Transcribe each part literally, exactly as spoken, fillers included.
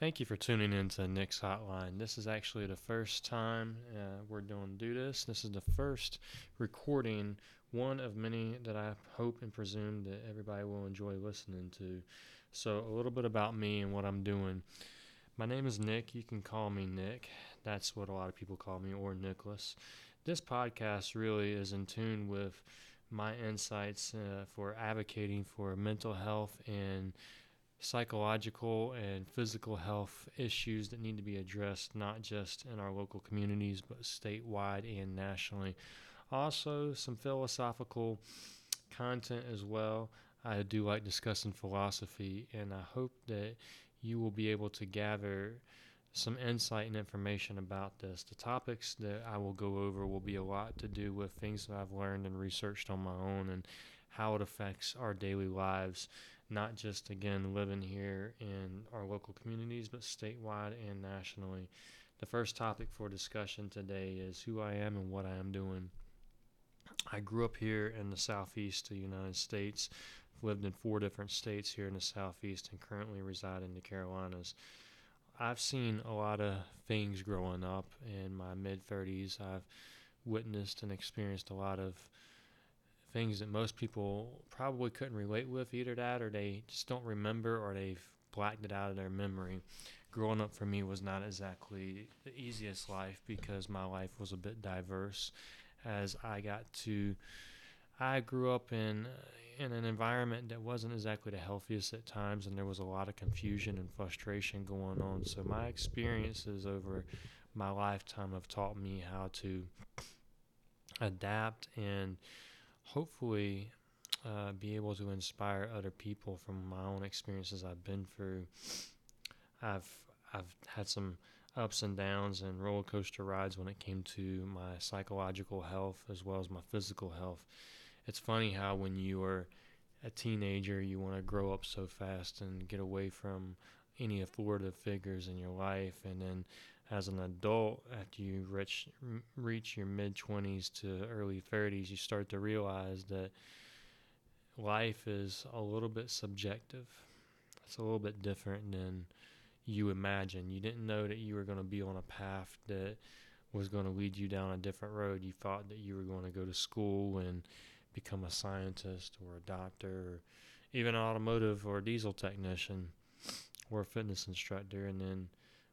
Thank you for tuning in to Nick's Hotline. This is actually the first time uh, we're doing do this. This is the first recording, one of many that I hope and presume that everybody will enjoy listening to. So a little bit about me and what I'm doing. My name is Nick. You can call me Nick. That's what a lot of people call me, or Nicholas. This podcast really is in tune with my insights uh, for advocating for mental health and psychological and physical health issues that need to be addressed, not just in our local communities, but statewide and nationally. Also, some philosophical content as well. I do like discussing philosophy, and I hope that you will be able to gather some insight and information about this. The topics that I will go over will be a lot to do with things that I've learned and researched on my own and how it affects our daily lives, not just, again, living here in our local communities, but statewide and nationally. The first topic for discussion today is who I am and what I am doing. I grew up here in the southeast of the United States, lived in four different states here in the southeast, and currently reside in the Carolinas. I've seen a lot of things growing up. In my mid-thirties, I've witnessed and experienced a lot of things that most people probably couldn't relate with, either that or they just don't remember or they've blacked it out of their memory. Growing up for me was not exactly the easiest life because my life was a bit diverse as I got to, I grew up in in an environment that wasn't exactly the healthiest at times, and there was a lot of confusion and frustration going on. So my experiences over my lifetime have taught me how to adapt and hopefully uh, be able to inspire other people from my own experiences I've been through. I've I've had some ups and downs and roller coaster rides when it came to my psychological health as well as my physical health. It's funny how when you are a teenager, you want to grow up so fast and get away from any authoritative figures in your life, and then as an adult, after you reach reach your mid-twenties to early thirties, you start to realize that life is a little bit subjective. It's a little bit different than you imagine. You didn't know that you were going to be on a path that was going to lead you down a different road. You thought that you were going to go to school and become a scientist or a doctor or even an automotive or a diesel technician or a fitness instructor, and then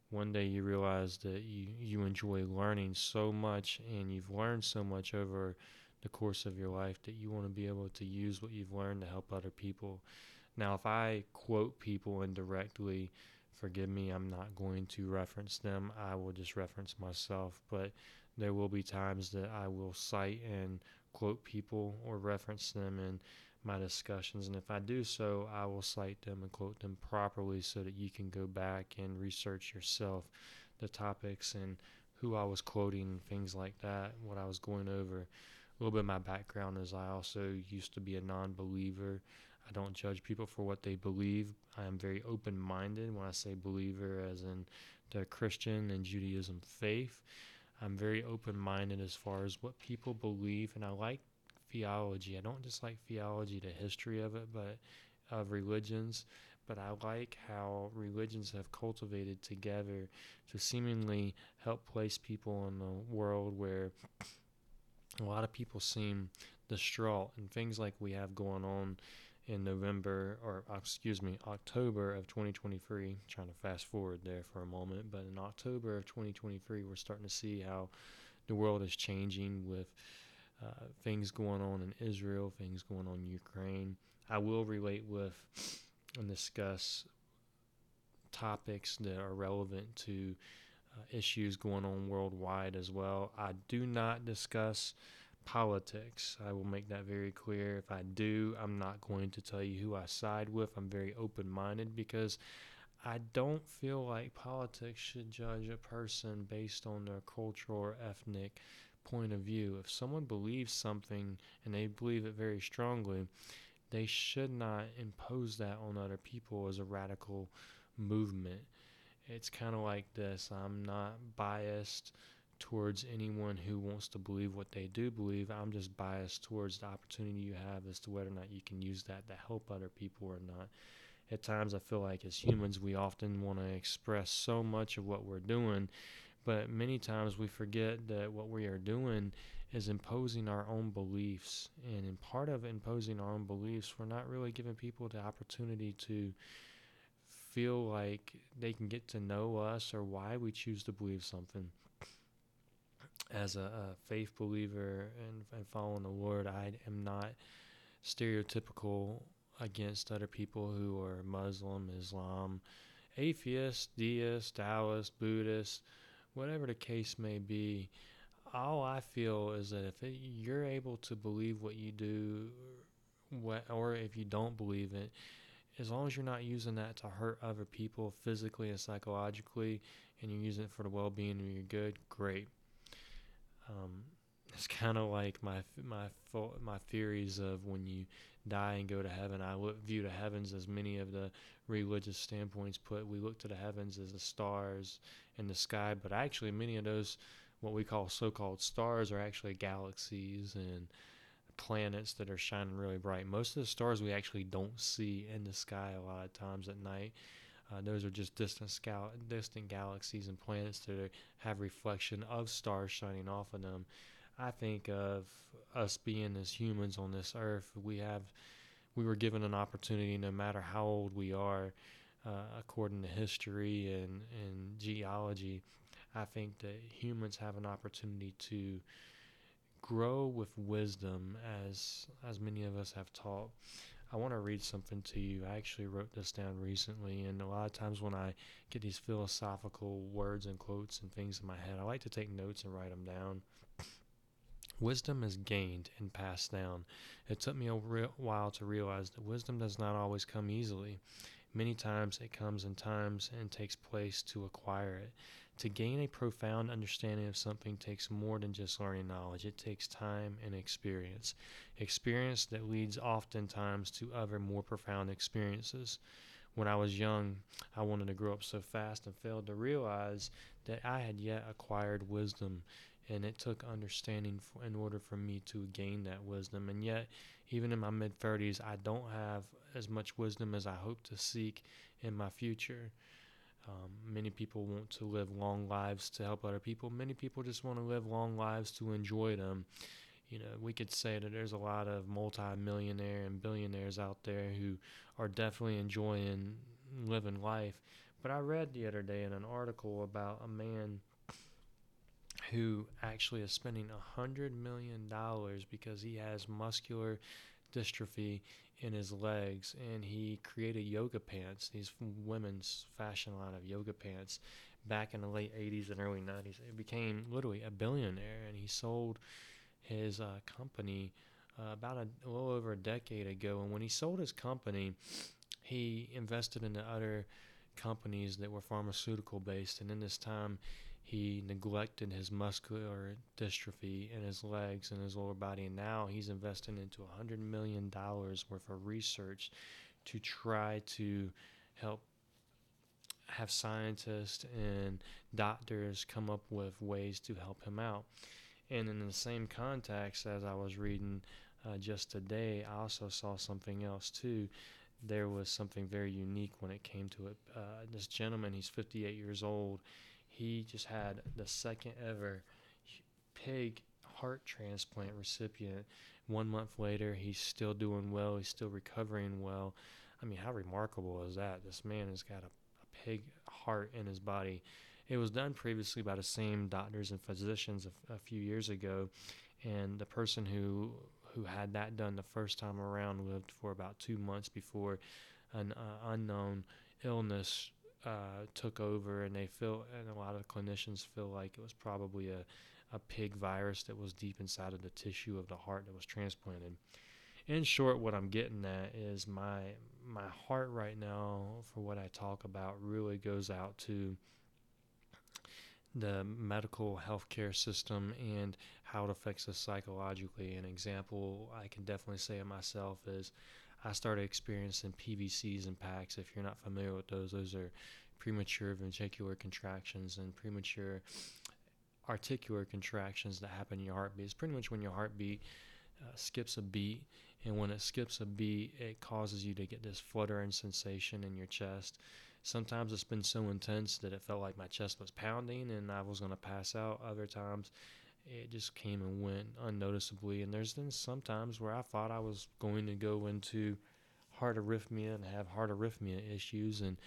one day you realize that you, you enjoy learning so much and you've learned so much over the course of your life that you want to be able to use what you've learned to help other people. Now, if I quote people indirectly, forgive me, I'm not going to reference them. I will just reference myself, but there will be times that I will cite and quote people or reference them in my discussions, and if I do so, I will cite them and quote them properly so that you can go back and research yourself the topics and who I was quoting, things like that, what I was going over. A little bit of my background is I also used to be a non-believer. I don't judge people for what they believe. I am very open-minded. When I say believer, as in the Christian and Judaism faith, I'm very open-minded as far as what people believe, and I like theology. I don't just like theology, the history of it, but of religions, but I like how religions have cultivated together to seemingly help place people in a world where a lot of people seem distraught, and things like we have going on in November, or excuse me, October of twenty twenty-three, I'm trying to fast forward there for a moment, but in October of twenty twenty-three, we're starting to see how the world is changing with Uh, things going on in Israel, things going on in Ukraine. I will relate with and discuss topics that are relevant to uh, issues going on worldwide as well. I do not discuss politics. I will make that very clear. If I do, I'm not going to tell you who I side with. I'm very open-minded because I don't feel like politics should judge a person based on their cultural or ethnic point of view. If someone believes something and they believe it very strongly, they should not impose that on other people as a radical movement. It's kind of like this. I'm not biased towards anyone who wants to believe what they do believe. I'm just biased towards the opportunity you have as to whether or not you can use that to help other people or not. at times I feel like as humans we often want to express so much of what we're doing, but many times we forget that what we are doing is imposing our own beliefs. And in part of imposing our own beliefs, we're not really giving people the opportunity to feel like they can get to know us or why we choose to believe something. As a, a faith believer and, and following the Lord, I am not stereotypical against other people who are Muslim, Islam, atheist, deist, Taoist, Buddhist, whatever the case may be. All I feel is that if it, you're able to believe what you do, what, or if you don't believe it, as long as you're not using that to hurt other people physically and psychologically, and you're using it for the well-being and you're good, great. Um, it's kind of like my my my theories of when you die and go to heaven. I look, view the heavens as many of the religious standpoints put. We look to the heavens as the stars in the sky, but actually many of those what we call so-called stars are actually galaxies and planets that are shining really bright. Most of the stars we actually don't see in the sky a lot of times at night. Uh, those are just distant scal- distant galaxies and planets that are, have reflection of stars shining off of them. I think of us being as humans on this earth, we have, we were given an opportunity no matter how old we are, uh, according to history and, and geology. I think that humans have an opportunity to grow with wisdom, as as many of us have taught. I want to read something to you. I actually wrote this down recently, and a lot of times when I get these philosophical words and quotes and things in my head, I like to take notes and write them down. Wisdom is gained and passed down. It took me a real while to realize that wisdom does not always come easily. Many times it comes in times and takes place to acquire it. To gain a profound understanding of something takes more than just learning knowledge. It takes time and experience. Experience that leads oftentimes to other more profound experiences. When I was young, I wanted to grow up so fast and failed to realize that I had yet acquired wisdom, and it took understanding for, in order for me to gain that wisdom. And yet, even in my mid-thirties, I don't have as much wisdom as I hope to seek in my future. Um, many people want to live long lives to help other people. Many people just want to live long lives to enjoy them. You know, we could say that there's a lot of multi-millionaire and billionaires out there who are definitely enjoying living life. But I read the other day in an article about a man who actually is spending one hundred million dollars because he has muscular dystrophy in his legs, and he created yoga pants, these women's fashion line of yoga pants back in the late eighties and early nineties. He became literally a billionaire, and he sold his uh, company uh, about a, a little over a decade ago. And when he sold his company, he invested into other companies that were pharmaceutical based, and in this time he neglected his muscular dystrophy in his legs and his lower body, and now he's investing into one hundred million dollars worth of research to try to help have scientists and doctors come up with ways to help him out. And in the same context, as I was reading uh, just today, I also saw something else too. There was something very unique when it came to it. Uh, this gentleman, he's fifty-eight years old. He just had the second ever pig heart transplant recipient. One month later, he's still doing well. He's still recovering well. I mean, how remarkable is that? This man has got a, a pig heart in his body. It was done previously by the same doctors and physicians a, a few years ago, and the person who who had that done the first time around lived for about two months before an uh, unknown illness Uh, took over, and they feel, and a lot of clinicians feel like it was probably a, a pig virus that was deep inside of the tissue of the heart that was transplanted. In short, what I'm getting at is my my heart right now for what I talk about really goes out to the medical healthcare system and how it affects us psychologically. An example I can definitely say of myself is I started experiencing P V Cs and PACs. If you're not familiar with those, those are premature ventricular contractions and premature articular contractions that happen in your heartbeat. It's pretty much when your heartbeat uh, skips a beat And when it skips a beat, it causes you to get this fluttering sensation in your chest. Sometimes it's been so intense that it felt like my chest was pounding and I was going to pass out. Other times it just came and went unnoticeably. And there's been some times where I thought I was going to go into heart arrhythmia and have heart arrhythmia issues and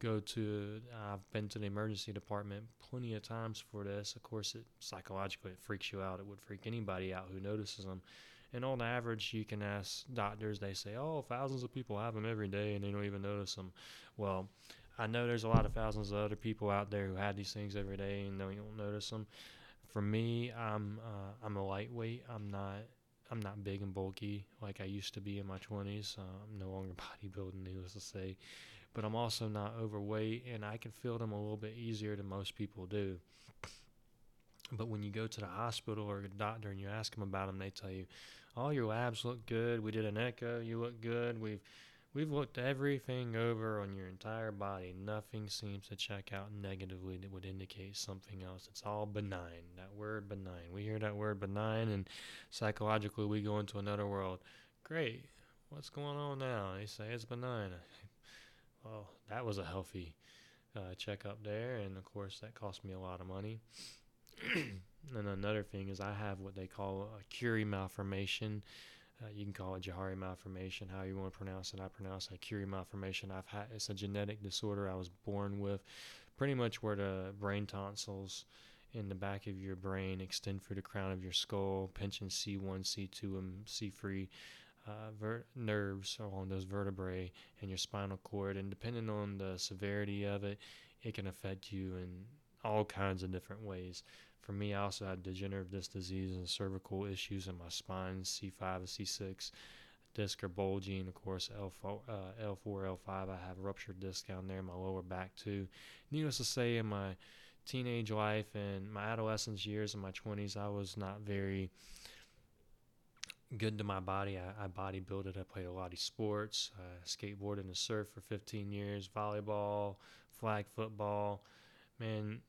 go to, I've been to the emergency department plenty of times for this. Of course, it psychologically, it freaks you out. It would freak anybody out who notices them. And on average, you can ask doctors, they say, oh, thousands of people have them every day and they don't even notice them. Well, I know there's a lot of thousands of other people out there who have these things every day and they don't notice them. For me, I'm uh, I'm a lightweight. I'm not I'm not big and bulky like I used to be in my twenties. Uh, I'm no longer bodybuilding, needless to say. But I'm also not overweight, and I can feel them a little bit easier than most people do. But when you go to the hospital or a doctor and you ask them about them, they tell you, all your labs look good. We did an echo. You look good. We've we've looked everything over on your entire body. Nothing seems to check out negatively that would indicate something else. It's all benign. That word benign. We hear that word benign, and psychologically we go into another world. Great. What's going on now? They say it's benign. Well, that was a healthy uh, checkup there, and of course that cost me a lot of money. And another thing is I have what they call a Curie malformation. Uh, you can call it Johari malformation, how you want to pronounce it. I pronounce it a Curie malformation. I've had it's a genetic disorder I was born with, pretty much where the brain tonsils in the back of your brain extend through the crown of your skull, pinching C one, C two, and C three Uh, ver- nerves along those vertebrae and your spinal cord, and depending on the severity of it, it can affect you in all kinds of different ways. For me, I also had degenerative disc disease and cervical issues in my spine, C five and C six disc are bulging. Of course, L four, L five, I have ruptured disc down there in my lower back too. Needless to say, in my teenage life and my adolescence years in my twenties, I was not very good to my body. I, I bodybuilded. I played a lot of sports. I skateboarded and surfed for fifteen years, volleyball, flag football. Man,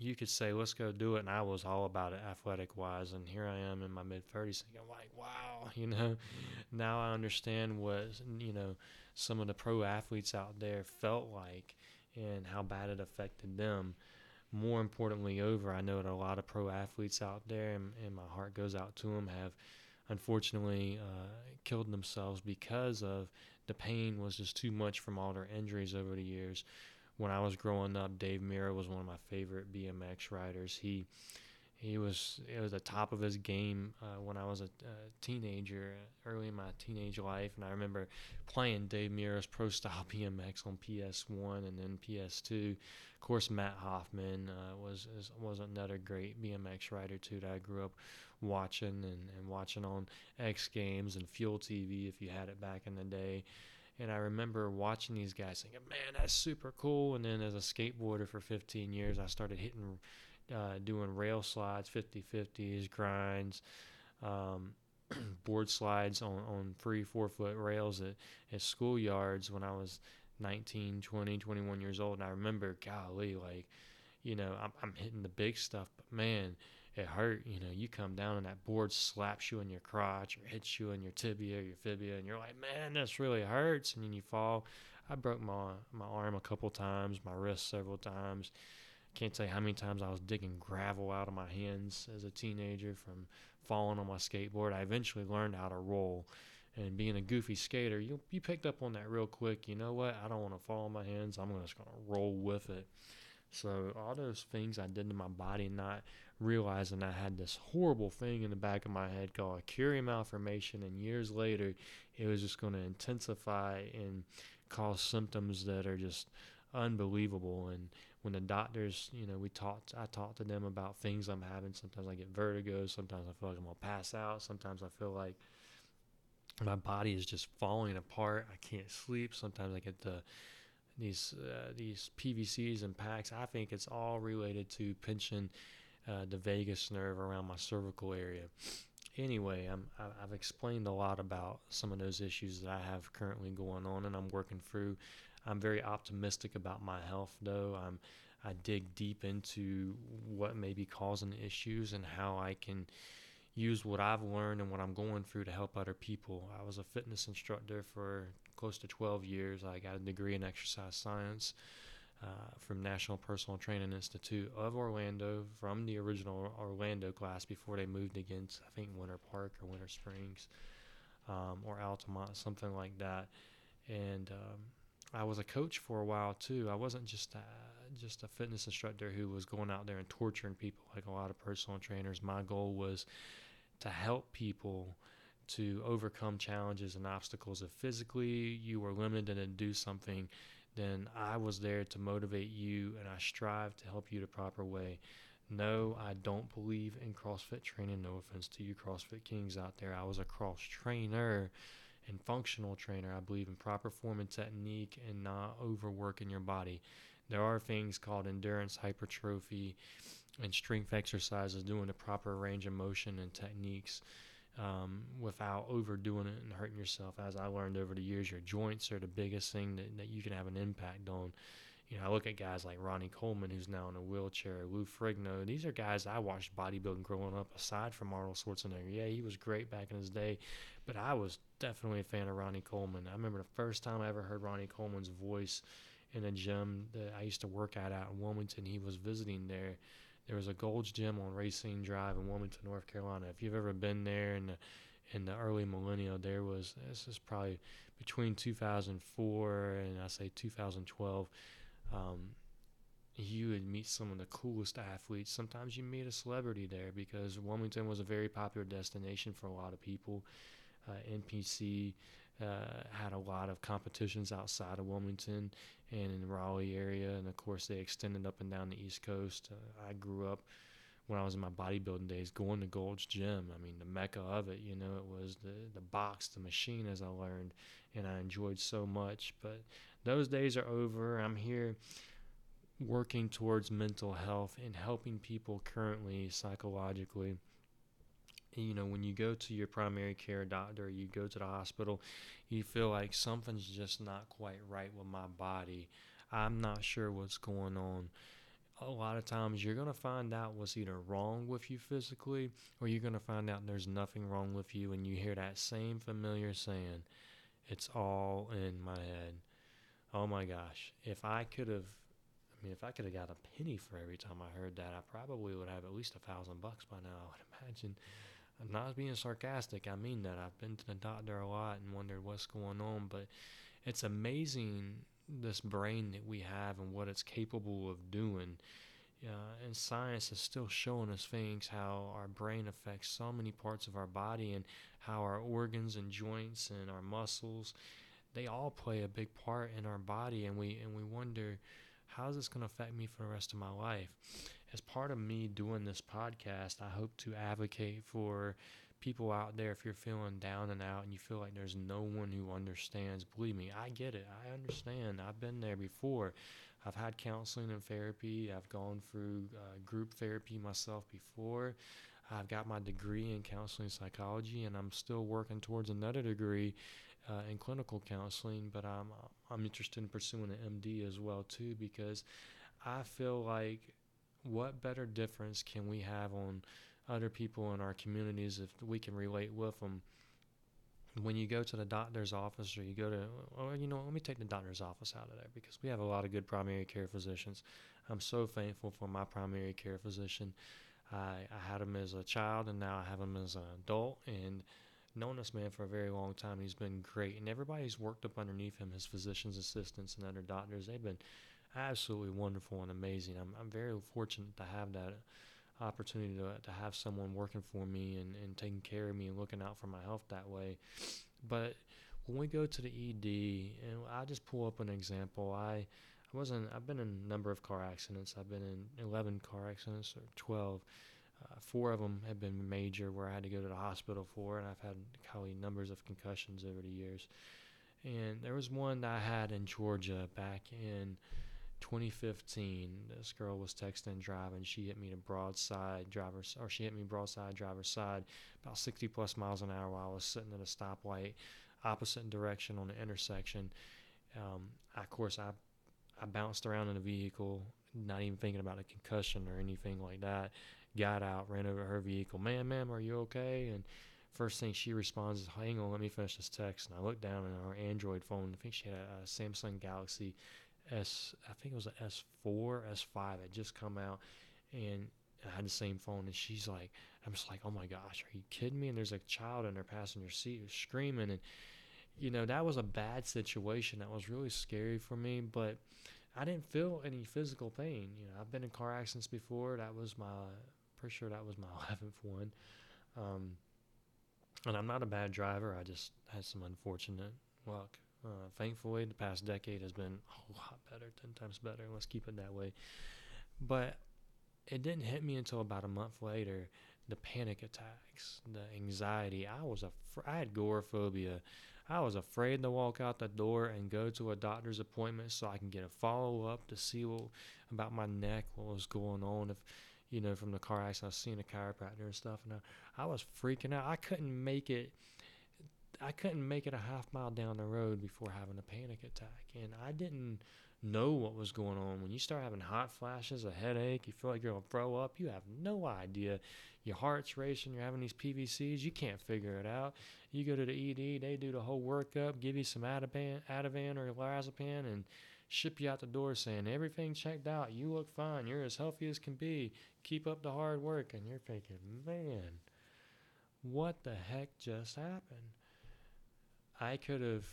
you could say, let's go do it. And I was all about it athletic-wise. And here I am in my mid-thirties thinking, like, wow, you know. Now I understand what, you know, some of the pro athletes out there felt like and how bad it affected them. More importantly, over, I know that a lot of pro athletes out there, and, and my heart goes out to them, have unfortunately uh, killed themselves because of the pain was just too much from all their injuries over the years. When I was growing up, Dave Mirra was one of my favorite B M X riders. He he was it was the top of his game uh, when I was a, a teenager, early in my teenage life, and I remember playing Dave Mirra's Pro Style B M X on P S one and then P S two. Of course, Matt Hoffman uh, was was another great B M X rider too that I grew up watching and, and watching on X Games and Fuel T V if you had it back in the day. And I remember watching these guys thinking, man, that's super cool. And then as a skateboarder for fifteen years, I started hitting, uh, doing rail slides, fifty-fifties, grinds, um, board slides on, on three, four-foot rails at, at schoolyards when I was nineteen, twenty, twenty-one years old. And I remember, golly, like, you know, I'm, I'm hitting the big stuff, but, man, it hurt. You know, you come down and that board slaps you in your crotch or hits you in your tibia or your fibia, and you're like, man, this really hurts. And then you fall. I broke my my arm a couple times, my wrist several times. Can't say how many times I was digging gravel out of my hands as a teenager from falling on my skateboard. I eventually learned how to roll, and being a goofy skater, you you picked up on that real quick. You know what? I don't want to fall on my hands. I'm just going to roll with it. So all those things I did to my body, not realizing I had this horrible thing in the back of my head called a Curie malformation, and years later it was just going to intensify and cause symptoms that are just unbelievable. And when the doctors, you know, we talked, I talked to them about things I'm having. Sometimes I get vertigo, sometimes I feel like I'm going to pass out, sometimes I feel like my body is just falling apart, I can't sleep, sometimes I get the these uh, these P V Cs and packs. I think it's all related to pinching uh, the vagus nerve around my cervical area. Anyway, I'm, I've explained a lot about some of those issues that I have currently going on and I'm working through. I'm very optimistic about my health, though. I'm, I dig deep into what may be causing the issues and how I can use what I've learned and what I'm going through to help other people. I was a fitness instructor for close to twelve years. I got a degree in exercise science uh, from National Personal Training Institute of Orlando, from the original Orlando class before they moved against, I think, Winter Park or Winter Springs um, or Altamont, something like that. And um, I was a coach for a while, too. I wasn't just a, just a fitness instructor who was going out there and torturing people like a lot of personal trainers. My goal was to help people to overcome challenges and obstacles. If physically you were limited and do something, then I was there to motivate you, and I strive to help you the proper way. No, I don't believe in CrossFit training. No offense to you CrossFit kings out there. I was a cross trainer and functional trainer. I believe in proper form and technique and not overworking your body. There are things called endurance, hypertrophy, and strength exercises, doing the proper range of motion and techniques um, without overdoing it and hurting yourself. As I learned over the years, your joints are the biggest thing that, that you can have an impact on. You know, I look at guys like Ronnie Coleman, who's now in a wheelchair, Lou Frigno. These are guys I watched bodybuilding growing up, aside from Arnold Schwarzenegger. Yeah, he was great back in his day, but I was definitely a fan of Ronnie Coleman. I remember the first time I ever heard Ronnie Coleman's voice in a gym that I used to work at out in Wilmington. He was visiting there. There was a Gold's Gym on Racine Drive in Wilmington, North Carolina. If you've ever been there in the, in the early millennial, there was, this is probably between two thousand four and I say two thousand twelve, um, you would meet some of the coolest athletes. Sometimes you meet a celebrity there because Wilmington was a very popular destination for a lot of people. Uh, N P C uh, had a lot of competitions outside of Wilmington and in the Raleigh area, and of course they extended up and down the East Coast. Uh, I grew up, when I was in my bodybuilding days, going to Gold's Gym. I mean, the mecca of it, you know, it was the, the box, the machine, as I learned, and I enjoyed so much. But those days are over. I'm here working towards mental health and helping people currently psychologically. You know, when you go to your primary care doctor, you go to the hospital, you feel like something's just not quite right with my body. I'm not sure what's going on. A lot of times you're going to find out what's either wrong with you physically, or you're going to find out there's nothing wrong with you, and you hear that same familiar saying, it's all in my head. Oh my gosh, if I could have, I mean, if I could have got a penny for every time I heard that, I probably would have at least a thousand bucks by now, I would imagine. I'm not being sarcastic. I mean that. I've been to the doctor a lot and wondered what's going on, but it's amazing this brain that we have and what it's capable of doing. Uh, and science is still showing us things, how our brain affects so many parts of our body and how our organs and joints and our muscles, they all play a big part in our body. And we, and we wonder, how is this going to affect me for the rest of my life? As part of me doing this podcast, I hope to advocate for people out there. If you're feeling down and out and you feel like there's no one who understands, believe me, I get it. I understand. I've been there before. I've had counseling and therapy. I've gone through uh, group therapy myself before. I've got my degree in counseling psychology, and I'm still working towards another degree Uh, in clinical counseling, but I'm I'm interested in pursuing an M D as well too, because I feel like what better difference can we have on other people in our communities if we can relate with them. When you go to the doctor's office, or you go to, oh, you know, let me take the doctor's office out of there, because we have a lot of good primary care physicians. I'm so thankful for my primary care physician. I, I had him as a child, and now I have him as an adult, and known this man for a very long time. He's been great, and everybody's worked up underneath him, his physician's assistants and other doctors. They've been absolutely wonderful and amazing. I'm I'm very fortunate to have that opportunity to to have someone working for me and, and taking care of me and looking out for my health that way. But when we go to the E D, and I just pull up an example. I I wasn't I've been in a number of car accidents. I've been in eleven car accidents, or twelve. Uh, four of them have been major, where I had to go to the hospital for, and I've had probably numbers of concussions over the years. And there was one that I had in Georgia back in twenty fifteen. This girl was texting, driving. She hit me to broadside driver's, or she hit me broadside driver's side, about sixty plus miles an hour, while I was sitting at a stoplight, opposite direction on the intersection. Um, I, of course, I I bounced around in the vehicle, not even thinking about a concussion or anything like that. got out, ran over her vehicle. Ma'am, ma'am, are you okay? And first thing she responds is, hang on, let me finish this text. And I looked down at our Android phone. I think she had a, a Samsung Galaxy S, I think it was an S four, S five that just come out. And I had the same phone. And she's like, I'm just like, oh my gosh, are you kidding me? And there's a child in her passenger seat who's screaming. And, you know, that was a bad situation. That was really scary for me. But I didn't feel any physical pain. You know, I've been in car accidents before. That was my, pretty sure that was my eleventh one. Um, and I'm not a bad driver. I just had some unfortunate luck. Uh, thankfully, the past decade has been a lot better, ten times better. Let's keep it that way. But it didn't hit me until about a month later, the panic attacks, the anxiety. I was af- I had agoraphobia. I was afraid to walk out the door and go to a doctor's appointment so I can get a follow-up to see what, about my neck, what was going on, if, you know, from the car accident. I was seeing a chiropractor and stuff, and I, I was freaking out. I couldn't make it. I couldn't make it a half mile down the road before having a panic attack, and I didn't know what was going on. When you start having hot flashes, a headache, you feel like you're going to throw up, you have no idea. Your heart's racing, you're having these P V Cs, you can't figure it out. You go to the E D, they do the whole workup, give you some Ativan, Ativan or Lorazepam, and ship you out the door saying, everything checked out, you look fine, you're as healthy as can be, keep up the hard work. And you're thinking, man, what the heck just happened? I could have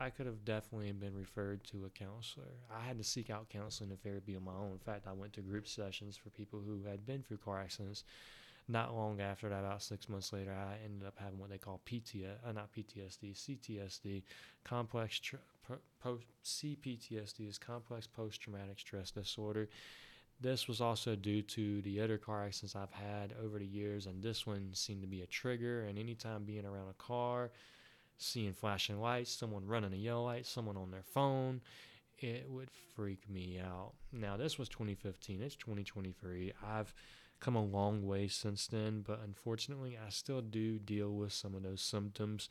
I could have definitely been referred to a counselor. I had to seek out counseling and therapy on my own. In fact, I went to group sessions for people who had been through car accidents. Not long after that, about six months later, I ended up having what they call P T S D, uh, not P T S D, C T S D, complex tra- post C P T S D is complex post-traumatic stress disorder. This was also due to the other car accidents I've had over the years, and this one seemed to be a trigger. And anytime being around a car, seeing flashing lights, someone running a yellow light, someone on their phone, it would freak me out. Now, this was twenty fifteen. It's twenty twenty-three. I've come a long way since then, but unfortunately, I still do deal with some of those symptoms.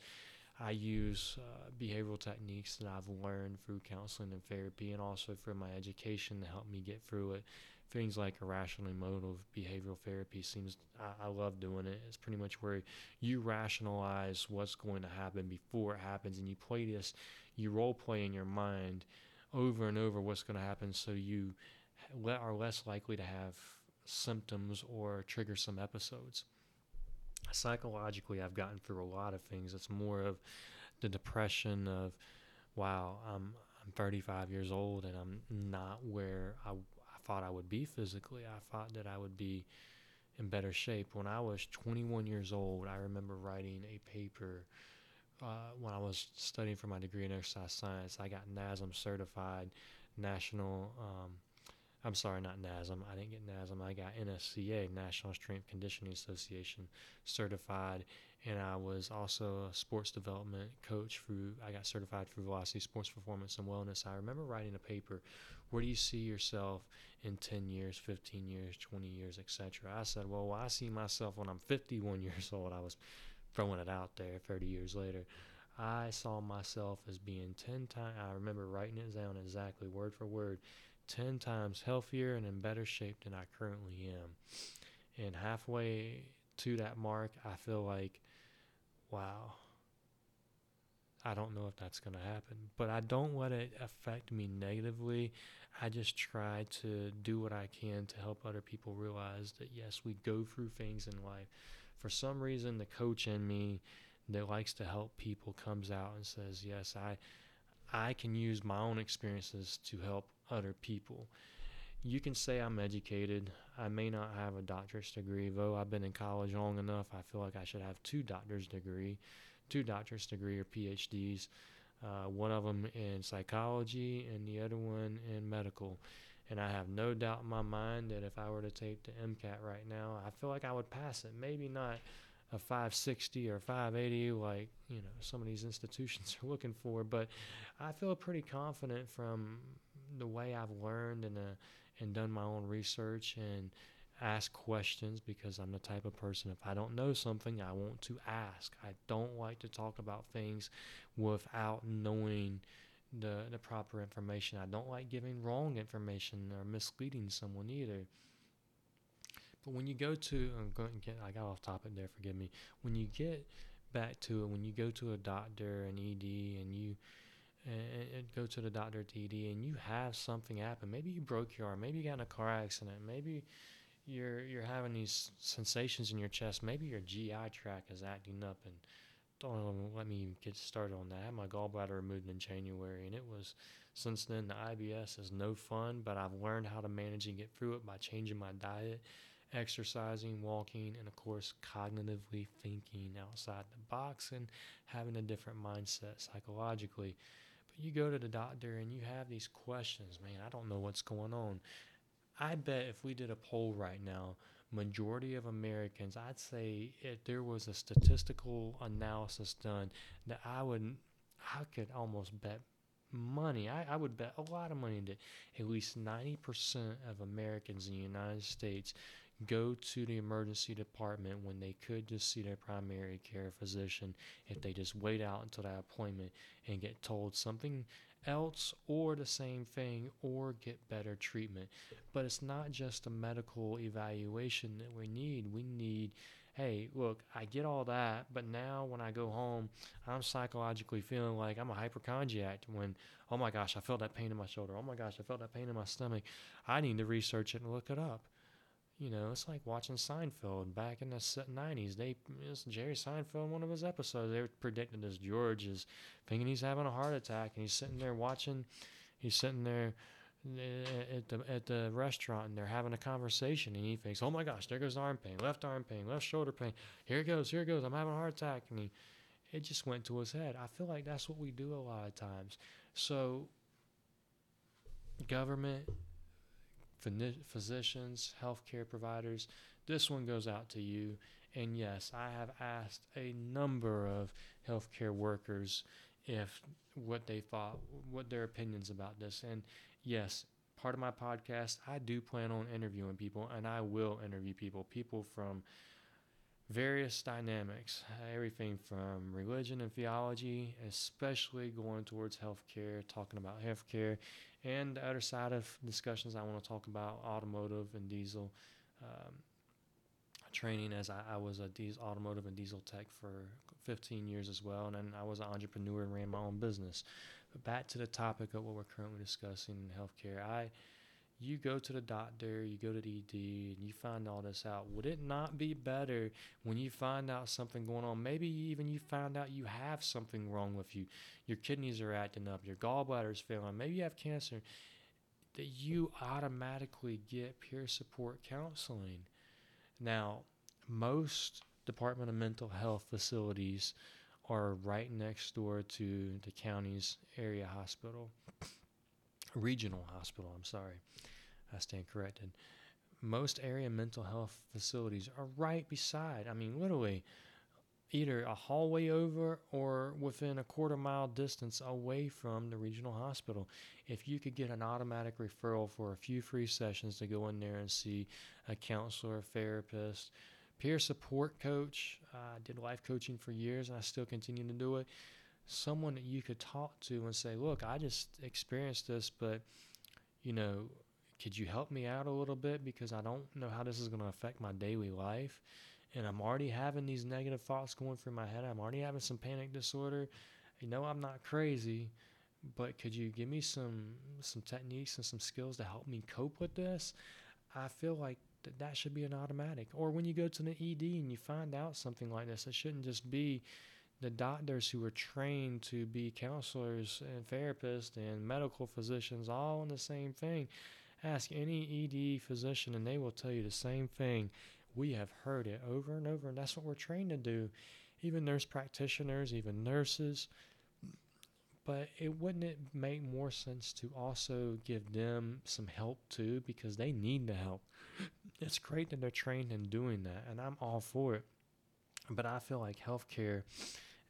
I use uh, behavioral techniques that I've learned through counseling and therapy, and also for my education to help me get through it. Things like irrational emotive behavioral therapy seems, I, I love doing it. It's pretty much where you rationalize what's going to happen before it happens, and you play this, you role play in your mind over and over what's going to happen, so you le- are less likely to have symptoms or trigger some episodes. Psychologically, I've gotten through a lot of things. It's more of the depression of, wow, I'm, I'm thirty-five years old and I'm not where I thought I would be physically. I thought that I would be in better shape. When I was twenty-one years old, I remember writing a paper uh, when I was studying for my degree in exercise science. I got N A S M certified, national, um, I'm sorry, not N A S M. I didn't get N A S M. I got N S C A, National Strength Conditioning Association certified. And I was also a sports development coach through, I got certified through Velocity Sports Performance and Wellness. I remember writing a paper, where do you see yourself in ten years, fifteen years, twenty years, et cetera? I said, well, well, I see myself when I'm fifty-one years old. I was throwing it out there thirty years later. I saw myself as being ten times, I remember writing it down exactly word for word, ten times healthier and in better shape than I currently am. And halfway to that mark, I feel like, wow, I don't know if that's going to happen, but I don't let it affect me negatively. I just try to do what I can to help other people realize that, yes, we go through things in life. For some reason, the coach in me that likes to help people comes out and says, yes, I, I can use my own experiences to help other people. You can say I'm educated. I may not have a doctorate degree, though I've been in college long enough. I feel like I should have two doctor's degree, two doctor's degree or P H Ds, uh, one of them in psychology and the other one in medical. And I have no doubt in my mind that if I were to take the MCAT right now, I feel like I would pass it. Maybe not a five sixty or five eighty like, you know, some of these institutions are looking for, but I feel pretty confident from the way I've learned and the and done my own research and ask questions, because I'm the type of person, if I don't know something, I want to ask. I don't like to talk about things without knowing the, the proper information. I don't like giving wrong information or misleading someone either. But when you go to, I'm going to get, I got off topic there, forgive me. When you get back to it, when you go to a doctor, an E D, and you and, and go to the doctor at the E D, and you have something happen, maybe you broke your arm, maybe you got in a car accident, maybe you're you're having these sensations in your chest, maybe your G I tract is acting up, and don't let me get started on that. I had my gallbladder removed in January, and it was, since then, the I B S is no fun, but I've learned how to manage and get through it by changing my diet, exercising, walking, and of course, cognitively thinking outside the box and having a different mindset psychologically. But you go to the doctor and you have these questions, man, I don't know what's going on. I bet if we did a poll right now, majority of Americans, I'd say if there was a statistical analysis done, that I would, I could almost bet money, I, I would bet a lot of money that at least ninety percent of Americans in the United States go to the emergency department when they could just see their primary care physician if they just wait out until that appointment and get told something else or the same thing or get better treatment. But it's not just a medical evaluation that we need. We need, hey, look, I get all that, but now when I go home, I'm psychologically feeling like I'm a hypochondriac when, oh my gosh, I felt that pain in my shoulder. Oh my gosh, I felt that pain in my stomach. I need to research it and look it up. You know, it's like watching Seinfeld back in the nineties. They, Jerry Seinfeld, in one of his episodes, they were predicting this George is thinking he's having a heart attack, and he's sitting there watching, he's sitting there at the at the restaurant, and they're having a conversation, and he thinks, oh my gosh, there goes arm pain, left arm pain, left shoulder pain, here it goes, here it goes, I'm having a heart attack, and he, it just went to his head. I feel like that's what we do a lot of times. So, government, physicians, healthcare providers, this one goes out to you. And yes, I have asked a number of healthcare workers if what they thought, what their opinions about this. And yes, part of my podcast, I do plan on interviewing people, and I will interview people, people from various dynamics, everything from religion and theology, especially going towards healthcare, talking about healthcare, and the other side of discussions I want to talk about, automotive and diesel um, training, as I, I was a diesel, automotive and diesel tech for fifteen years as well, and then I was an entrepreneur and ran my own business. But back to the topic of what we're currently discussing in healthcare, I you go to the doctor, you go to the E D, and you find all this out. Would it not be better when you find out something going on? Maybe even you find out you have something wrong with you. Your kidneys are acting up. Your gallbladder's failing. Maybe you have cancer. That you automatically get peer support counseling. Now, most Department of Mental Health facilities are right next door to the county's area hospital. Regional hospital, I'm sorry, I stand corrected. Most area mental health facilities are right beside, I mean, literally, either a hallway over or within a quarter mile distance away from the regional hospital. If you could get an automatic referral for a few free sessions to go in there and see a counselor, therapist, peer support coach, uh, I did life coaching for years, and I still continue to do it. Someone that you could talk to and say, look, I just experienced this, but, you know, could you help me out a little bit? Because I don't know how this is going to affect my daily life. And I'm already having these negative thoughts going through my head. I'm already having some panic disorder. You know, I'm not crazy, but could you give me some, some techniques and some skills to help me cope with this? I feel like th- that should be an automatic. Or when you go to the E D and you find out something like this, it shouldn't just be the doctors who are trained to be counselors and therapists and medical physicians, all in the same thing. Ask any E D physician and they will tell you the same thing. We have heard it over and over, and that's what we're trained to do. Even nurse practitioners, even nurses. But it wouldn't it make more sense to also give them some help too, because they need the help. It's great that they're trained in doing that, and I'm all for it. But I feel like healthcare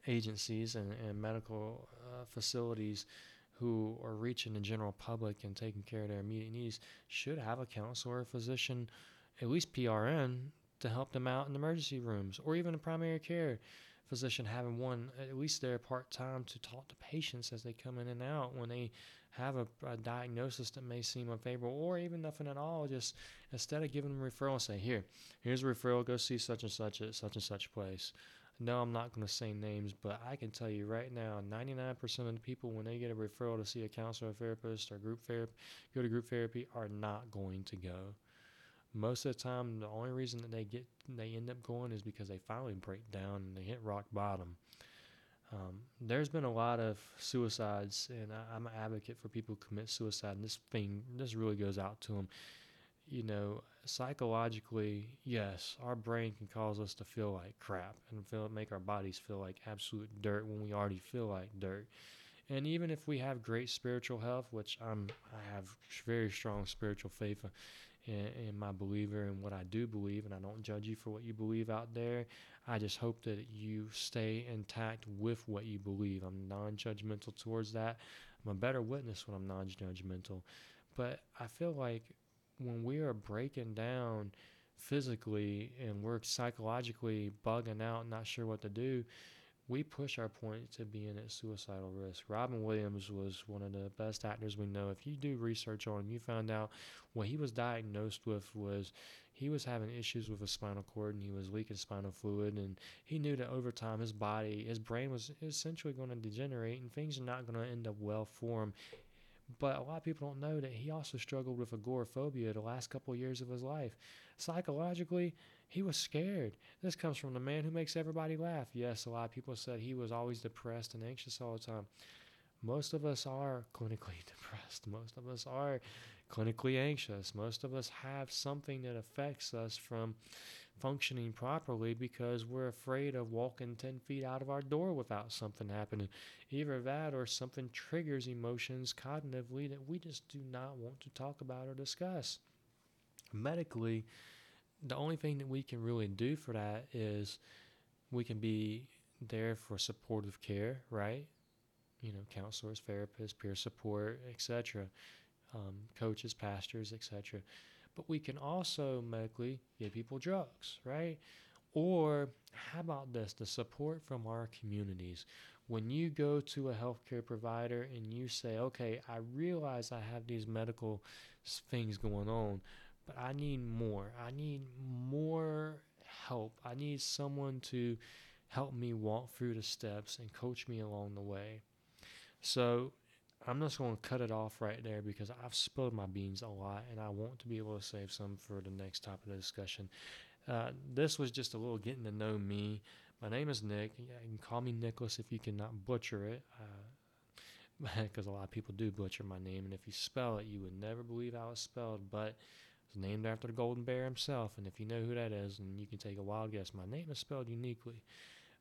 agencies and, and medical uh, facilities who are reaching the general public and taking care of their immediate needs should have a counselor or physician, at least P R N, to help them out in emergency rooms, or even a primary care physician having one at least there part-time to talk to patients as they come in and out when they have a, a diagnosis that may seem unfavorable, or even nothing at all, just instead of giving them a referral and say, here, here's a referral, go see such and such at such and such place. No, I'm not going to say names, but I can tell you right now, ninety-nine percent of the people, when they get a referral to see a counselor or therapist or group therapy, go to group therapy, are not going to go. Most of the time, the only reason that they get they end up going is because they finally break down and they hit rock bottom. Um, there's been a lot of suicides, and I, I'm an advocate for people who commit suicide, and this thing, this really goes out to them. You know, psychologically, yes, our brain can cause us to feel like crap and feel make our bodies feel like absolute dirt when we already feel like dirt. And even if we have great spiritual health, which I'm, I have very strong spiritual faith in, in my believer and what I do believe, and I don't judge you for what you believe out there. I just hope that you stay intact with what you believe. I'm non-judgmental towards that. I'm a better witness when I'm non-judgmental. But I feel like when we are breaking down physically and we're psychologically bugging out, not sure what to do, we push our point to being at suicidal risk. Robin Williams was one of the best actors we know. If you do research on him, you found out what he was diagnosed with was he was having issues with his spinal cord, and he was leaking spinal fluid, and he knew that over time his body, his brain was essentially going to degenerate, and things are not going to end up well for him. But a lot of people don't know that he also struggled with agoraphobia the last couple of years of his life. Psychologically, he was scared. This comes from the man who makes everybody laugh. Yes, a lot of people said he was always depressed and anxious all the time. Most of us are clinically depressed. Most of us are clinically anxious. Most of us have something that affects us from functioning properly because we're afraid of walking ten feet out of our door without something happening. Either that or something triggers emotions cognitively that we just do not want to talk about or discuss. Medically, the only thing that we can really do for that is we can be there for supportive care, right? You know, counselors, therapists, peer support, et cetera, um, coaches, pastors, et cetera. But we can also medically give people drugs, right? Or how about this, the support from our communities. When you go to a healthcare provider and you say, okay, I realize I have these medical things going on, but I need more. I need more help. I need someone to help me walk through the steps and coach me along the way. So I'm just going to cut it off right there because I've spilled my beans a lot, and I want to be able to save some for the next topic of discussion. Uh, this was just a little getting to know me. My name is Nick. You can call me Nicholas if you cannot butcher it, because uh, a lot of people do butcher my name, and if you spell it, you would never believe how it's spelled, but it's named after the Golden Bear himself, and if you know who that is, and you can take a wild guess, my name is spelled uniquely.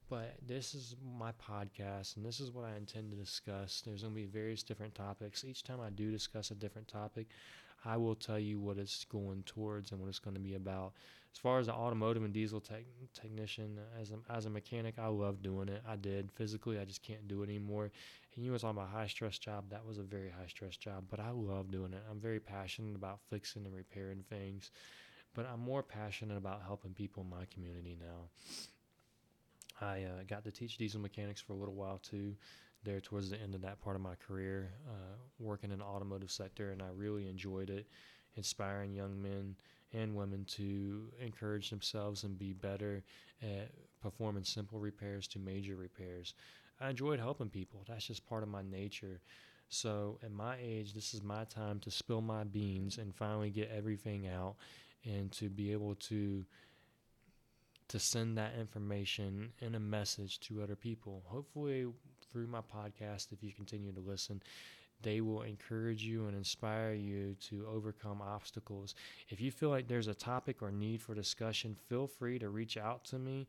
But this is my podcast, and this is what I intend to discuss. There's going to be various different topics. Each time I do discuss a different topic, I will tell you what it's going towards and what it's going to be about. As far as the automotive and diesel tech, technician, as a, as a mechanic, I love doing it. I did. Physically, I just can't do it anymore. And you was on my high-stress job. That was a very high-stress job, but I love doing it. I'm very passionate about fixing and repairing things, but I'm more passionate about helping people in my community now. I uh, got to teach diesel mechanics for a little while, too, there towards the end of that part of my career, uh, working in the automotive sector, and I really enjoyed it, inspiring young men and women to encourage themselves and be better at performing simple repairs to major repairs. I enjoyed helping people. That's just part of my nature. So at my age, this is my time to spill my beans and finally get everything out and to be able to to send that information in a message to other people. Hopefully through my podcast, if you continue to listen, they will encourage you and inspire you to overcome obstacles. If you feel like there's a topic or need for discussion, feel free to reach out to me.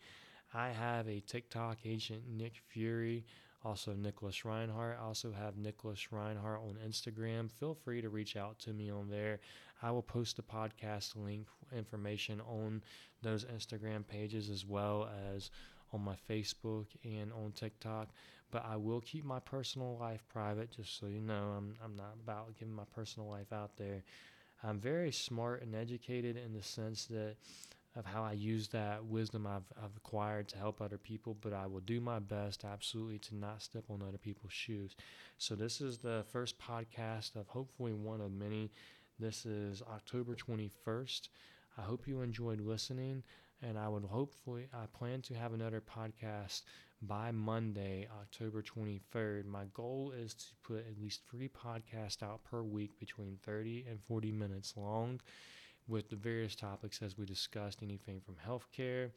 I have a TikTok agent, Nick Fury, also Nicholas Reinhardt. I also have Nicholas Reinhardt on Instagram. Feel free to reach out to me on there. I will post the podcast link information on those Instagram pages as well as on my Facebook and on TikTok. But I will keep my personal life private, just so you know. I'm I'm not about giving my personal life out there. I'm very smart and educated in the sense that of how I use that wisdom I've, I've acquired to help other people, but I will do my best absolutely to not step on other people's shoes. So this is the first podcast of hopefully one of many. This is October twenty-first. I hope you enjoyed listening, and I would hopefully, I plan to have another podcast by Monday, October twenty-third. My goal is to put at least three podcasts out per week between thirty and forty minutes long, with the various topics as we discussed, anything from healthcare,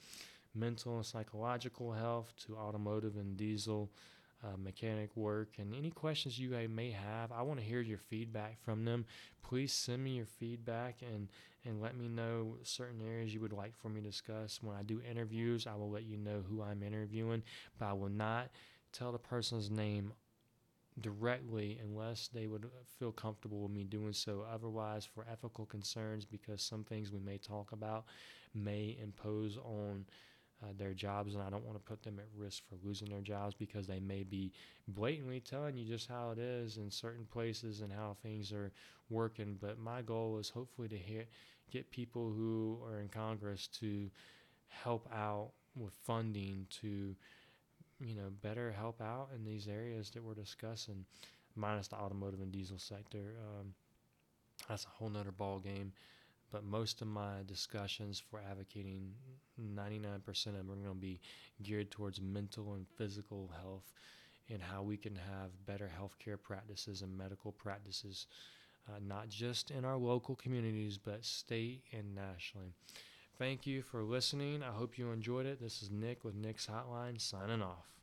mental and psychological health, to automotive and diesel uh, mechanic work. And any questions you may have, I want to hear your feedback from them. Please send me your feedback and, and let me know certain areas you would like for me to discuss. When I do interviews, I will let you know who I'm interviewing, but I will not tell the person's name directly unless they would feel comfortable with me doing so. Otherwise, for ethical concerns, because some things we may talk about may impose on uh, their jobs, and I don't want to put them at risk for losing their jobs, because they may be blatantly telling you just how it is in certain places and how things are working. But my goal is hopefully to hear, get people who are in Congress to help out with funding to, you know, better help out in these areas that we're discussing, minus the automotive and diesel sector. Um, that's a whole nother ball game. But most of my discussions for advocating, ninety-nine percent of them are going to be geared towards mental and physical health and how we can have better healthcare practices and medical practices, uh, not just in our local communities, but state and nationally. Thank you for listening. I hope you enjoyed it. This is Nick with Nick's Hotline signing off.